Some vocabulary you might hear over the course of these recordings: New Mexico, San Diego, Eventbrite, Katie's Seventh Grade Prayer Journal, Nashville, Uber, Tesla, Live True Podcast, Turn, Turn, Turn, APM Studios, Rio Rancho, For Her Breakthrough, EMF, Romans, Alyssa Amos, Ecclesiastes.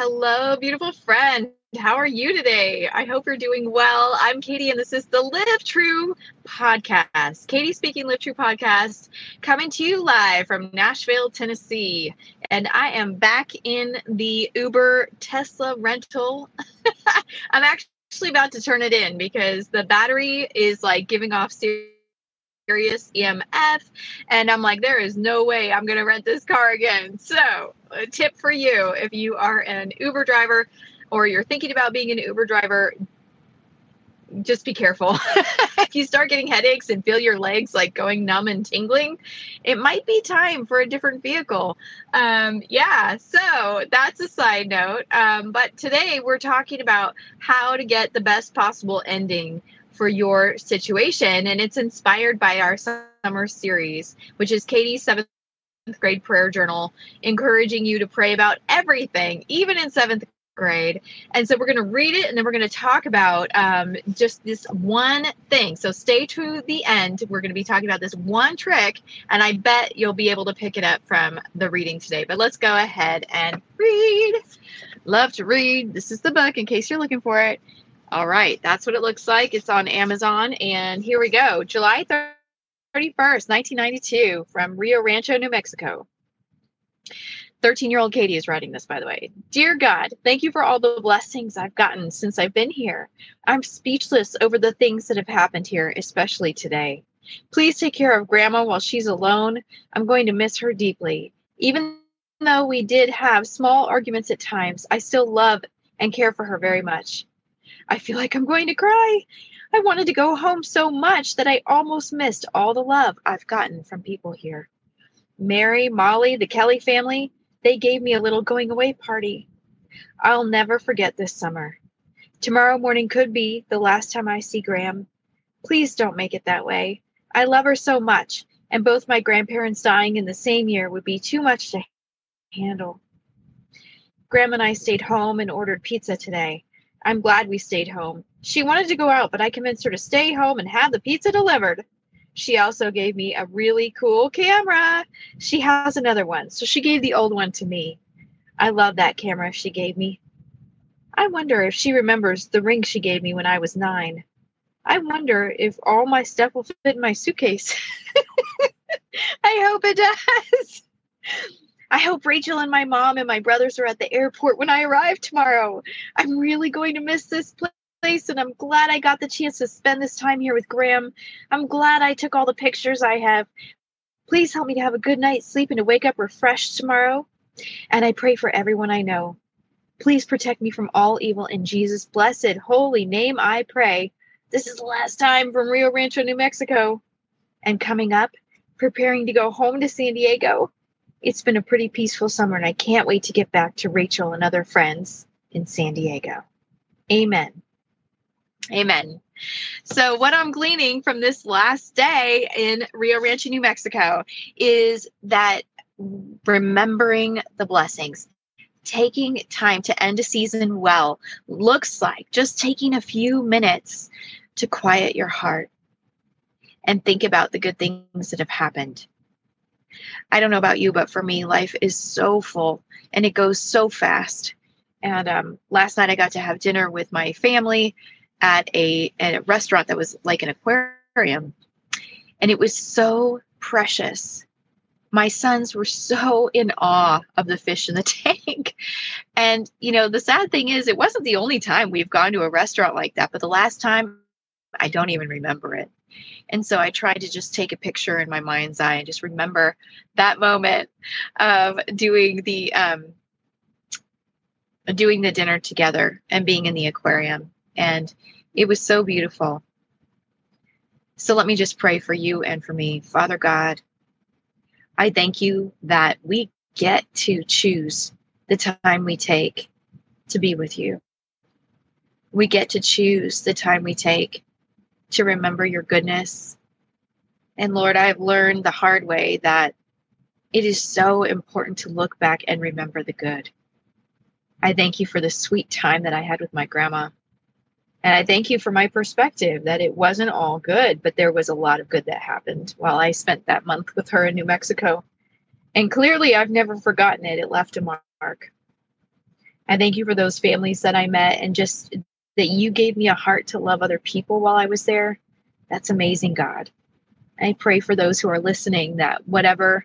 Hello, beautiful friend. How are you today? I hope you're doing well. I'm Katie, and this is the Live True Podcast. Katie speaking, Live True Podcast, coming to you live from Nashville, Tennessee. And I am back in the Uber Tesla rental. I'm actually about to turn it in because the battery is like giving off serious EMF. And I'm like, there is no way I'm going to rent this car again. So a tip for you, if you are an Uber driver, or you're thinking about being an Uber driver, just be careful. If you start getting headaches and feel your legs like going numb and tingling, it might be time for a different vehicle. So that's a side note. But today we're talking about how to get the best possible ending for your situation. And it's inspired by our summer series, which is Katie's Seventh Grade Prayer Journal, encouraging you to pray about everything, even in seventh grade. And so we're going to read it, and then we're going to talk about just this one thing. So stay to the end. We're going to be talking about this one trick, and I bet you'll be able to pick it up from the reading today. But let's go ahead and read. Love to read. This is the book in case you're looking for it. All right. That's what it looks like. It's on Amazon. And here we go. July 31st, 1992, from Rio Rancho, New Mexico. 13-year-old Katie is writing this, by the way. Dear God, thank you for all the blessings I've gotten since I've been here. I'm speechless over the things that have happened here, especially today. Please take care of Grandma while she's alone. I'm going to miss her deeply. Even though we did have small arguments at times, I still love and care for her very much. I feel like I'm going to cry. I wanted to go home so much that I almost missed all the love I've gotten from people here. Mary, Molly, the Kelly family, they gave me a little going away party. I'll never forget this summer. Tomorrow morning could be the last time I see Graham. Please don't make it that way. I love her so much, and both my grandparents dying in the same year would be too much to handle. Graham and I stayed home and ordered pizza today. I'm glad we stayed home. She wanted to go out, but I convinced her to stay home and have the pizza delivered. She also gave me a really cool camera. She has another one, so she gave the old one to me. I love that camera she gave me. I wonder if she remembers the ring she gave me when I was 9. I wonder if all my stuff will fit in my suitcase. I hope it does. I hope Rachel and my mom and my brothers are at the airport when I arrive tomorrow. I'm really going to miss this place, and I'm glad I got the chance to spend this time here with Graham. I'm glad I took all the pictures I have. Please help me to have a good night's sleep and to wake up refreshed tomorrow. And I pray for everyone I know. Please protect me from all evil. In Jesus' blessed holy name I pray. This is the last time from Rio Rancho, New Mexico. And coming up, preparing to go home to San Diego. It's been a pretty peaceful summer, and I can't wait to get back to Rachel and other friends in San Diego. Amen. Amen. So what I'm gleaning from this last day in Rio Rancho, New Mexico is that remembering the blessings, taking time to end a season well, looks like just taking a few minutes to quiet your heart and think about the good things that have happened. I don't know about you, but for me, life is so full and it goes so fast. And last night I got to have dinner with my family at a restaurant that was like an aquarium. And it was so precious. My sons were so in awe of the fish in the tank. And, you know, the sad thing is it wasn't the only time we've gone to a restaurant like that, but the last time I don't even remember it. And so I tried to just take a picture in my mind's eye and just remember that moment of doing the dinner together and being in the aquarium. And it was so beautiful. So let me just pray for you and for me. Father God, I thank you that we get to choose the time we take to be with you. We get to choose the time we take to remember your goodness. And Lord, I've learned the hard way that it is so important to look back and remember the good. I thank you for the sweet time that I had with my grandma. And I thank you for my perspective that it wasn't all good, but there was a lot of good that happened while I spent that month with her in New Mexico. And clearly I've never forgotten it. It left a mark. I thank you for those families that I met, and just that you gave me a heart to love other people while I was there. That's amazing, God. I pray for those who are listening that whatever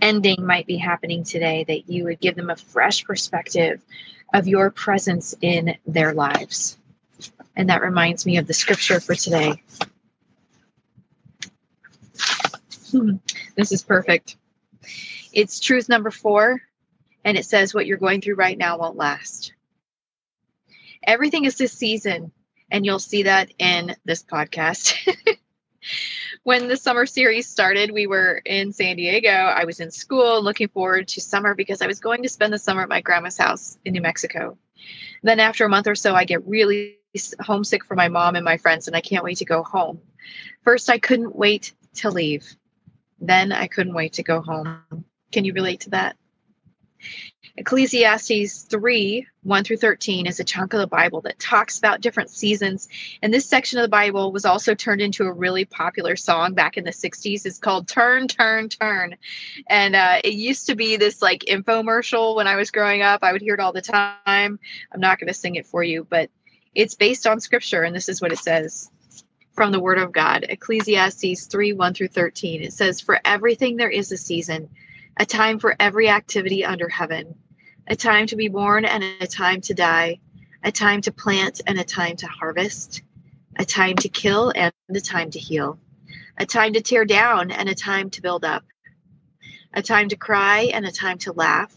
ending might be happening today, that you would give them a fresh perspective of your presence in their lives. And that reminds me of the scripture for today. This is perfect. It's truth number 4, and it says what you're going through right now won't last. Everything is this season, and you'll see that in this podcast. When the summer series started, we were in San Diego. I was in school looking forward to summer because I was going to spend the summer at my grandma's house in New Mexico. Then after a month or so, I get really homesick for my mom and my friends, and I can't wait to go home. First, I couldn't wait to leave. Then I couldn't wait to go home. Can you relate to that? Ecclesiastes 3:1-13 is a chunk of the Bible that talks about different seasons. And this section of the Bible was also turned into a really popular song back in the 60s. It's called Turn, Turn, Turn. And it used to be this like infomercial when I was growing up. I would hear it all the time. I'm not going to sing it for you, but it's based on scripture. And this is what it says from the Word of God. Ecclesiastes 3:1-13. It says, "For everything there is a season, a time for every activity under heaven, a time to be born and a time to die, a time to plant and a time to harvest, a time to kill and a time to heal, a time to tear down and a time to build up, a time to cry and a time to laugh,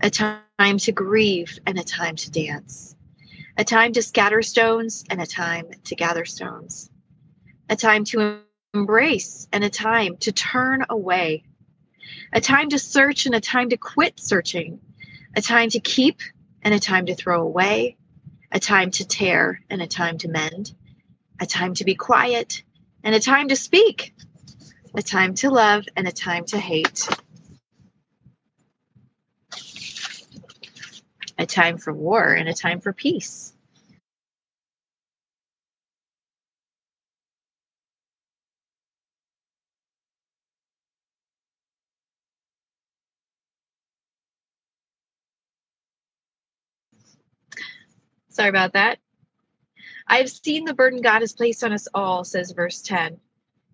a time to grieve and a time to dance, a time to scatter stones and a time to gather stones, a time to embrace and a time to turn away, a time to search and a time to quit searching, a time to keep and a time to throw away, a time to tear and a time to mend, a time to be quiet and a time to speak, a time to love and a time to hate, a time for war and a time for peace, sorry about that. I have seen the burden God has placed on us all, says verse 10.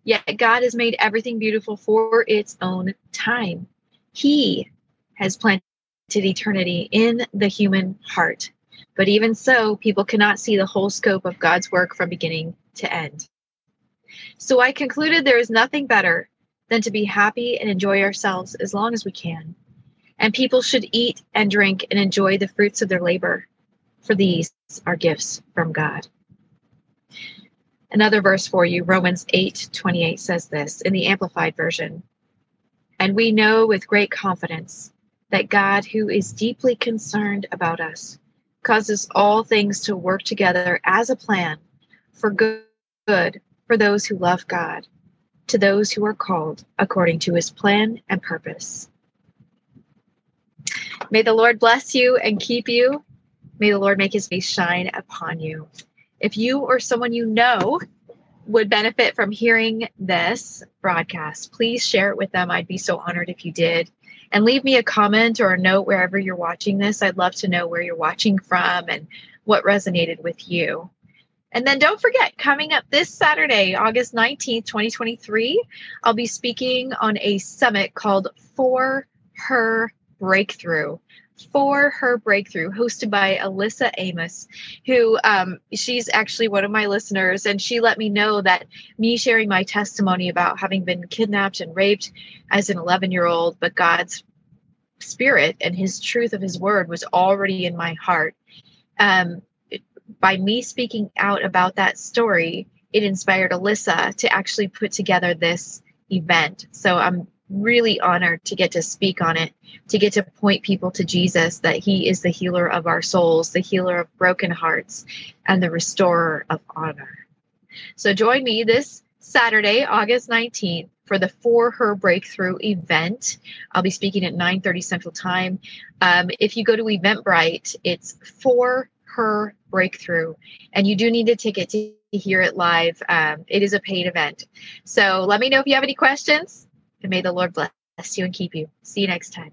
Yet God has made everything beautiful for its own time. He has planted eternity in the human heart. But even so, people cannot see the whole scope of God's work from beginning to end. So I concluded there is nothing better than to be happy and enjoy ourselves as long as we can. And people should eat and drink and enjoy the fruits of their labor, for these are gifts from God. Another verse for you, Romans 8:28 says this in the Amplified Version. And we know with great confidence that God, who is deeply concerned about us, causes all things to work together as a plan for good for those who love God, to those who are called according to his plan and purpose. May the Lord bless you and keep you. May the Lord make his face shine upon you. If you or someone you know would benefit from hearing this broadcast, please share it with them. I'd be so honored if you did. And leave me a comment or a note wherever you're watching this. I'd love to know where you're watching from and what resonated with you. And then don't forget, coming up this Saturday, August 19th, 2023, I'll be speaking on a summit called For Her Breakthrough. For Her Breakthrough, hosted by Alyssa Amos, who she's actually one of my listeners, and she let me know that me sharing my testimony about having been kidnapped and raped as an 11-year-old, but God's spirit and his truth of his word was already in my heart. By me speaking out about that story, it inspired Alyssa to actually put together this event. So I'm really honored to get to speak on it, to get to point people to Jesus, that he is the healer of our souls, the healer of broken hearts, and the restorer of honor. So join me this Saturday, August 19th, for the For Her Breakthrough event. I'll be speaking at 9:30 Central Time. If you go to Eventbrite, it's For Her Breakthrough, and you do need a ticket to hear it live. It is a paid event. So let me know if you have any questions. And may the Lord bless you and keep you. See you next time.